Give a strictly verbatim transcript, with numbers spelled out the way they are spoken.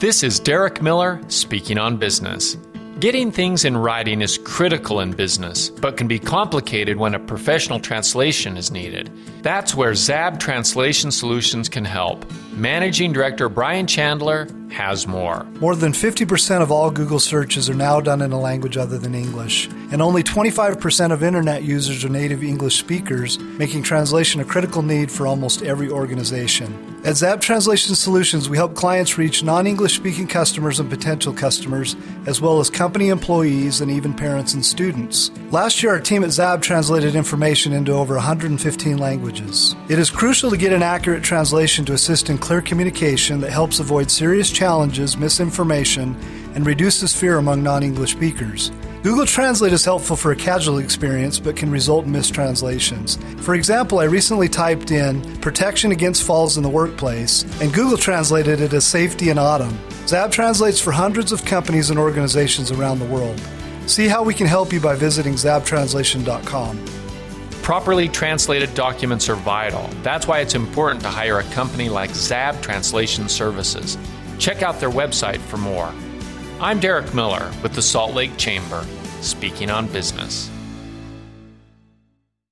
This is Derek Miller speaking on business. Getting things in writing is critical in business, but can be complicated when a professional translation is needed. That's where Zab Translation Solutions can help. Managing Director Brian Chandler has more. More than fifty percent of all Google searches are now done in a language other than English, and only twenty-five percent of Internet users are native English speakers, making translation a critical need for almost every organization. At Zab Translation Solutions, we help clients reach non-English speaking customers and potential customers, as well as company employees and even parents and students. Last year, our team at Zab translated information into over one hundred fifteen languages. It is crucial to get an accurate translation to assist in clear communication that helps avoid serious challenges, misinformation, and reduces fear among non-English speakers. Google Translate is helpful for a casual experience, but can result in mistranslations. For example, I recently typed in protection against falls in the workplace, and Google translated it as safety in autumn. Zab translates for hundreds of companies and organizations around the world. See how we can help you by visiting zab translation dot com. Properly translated documents are vital. That's why it's important to hire a company like Zab Translation Services. Check out their website for more. I'm Derek Miller with the Salt Lake Chamber, speaking on business.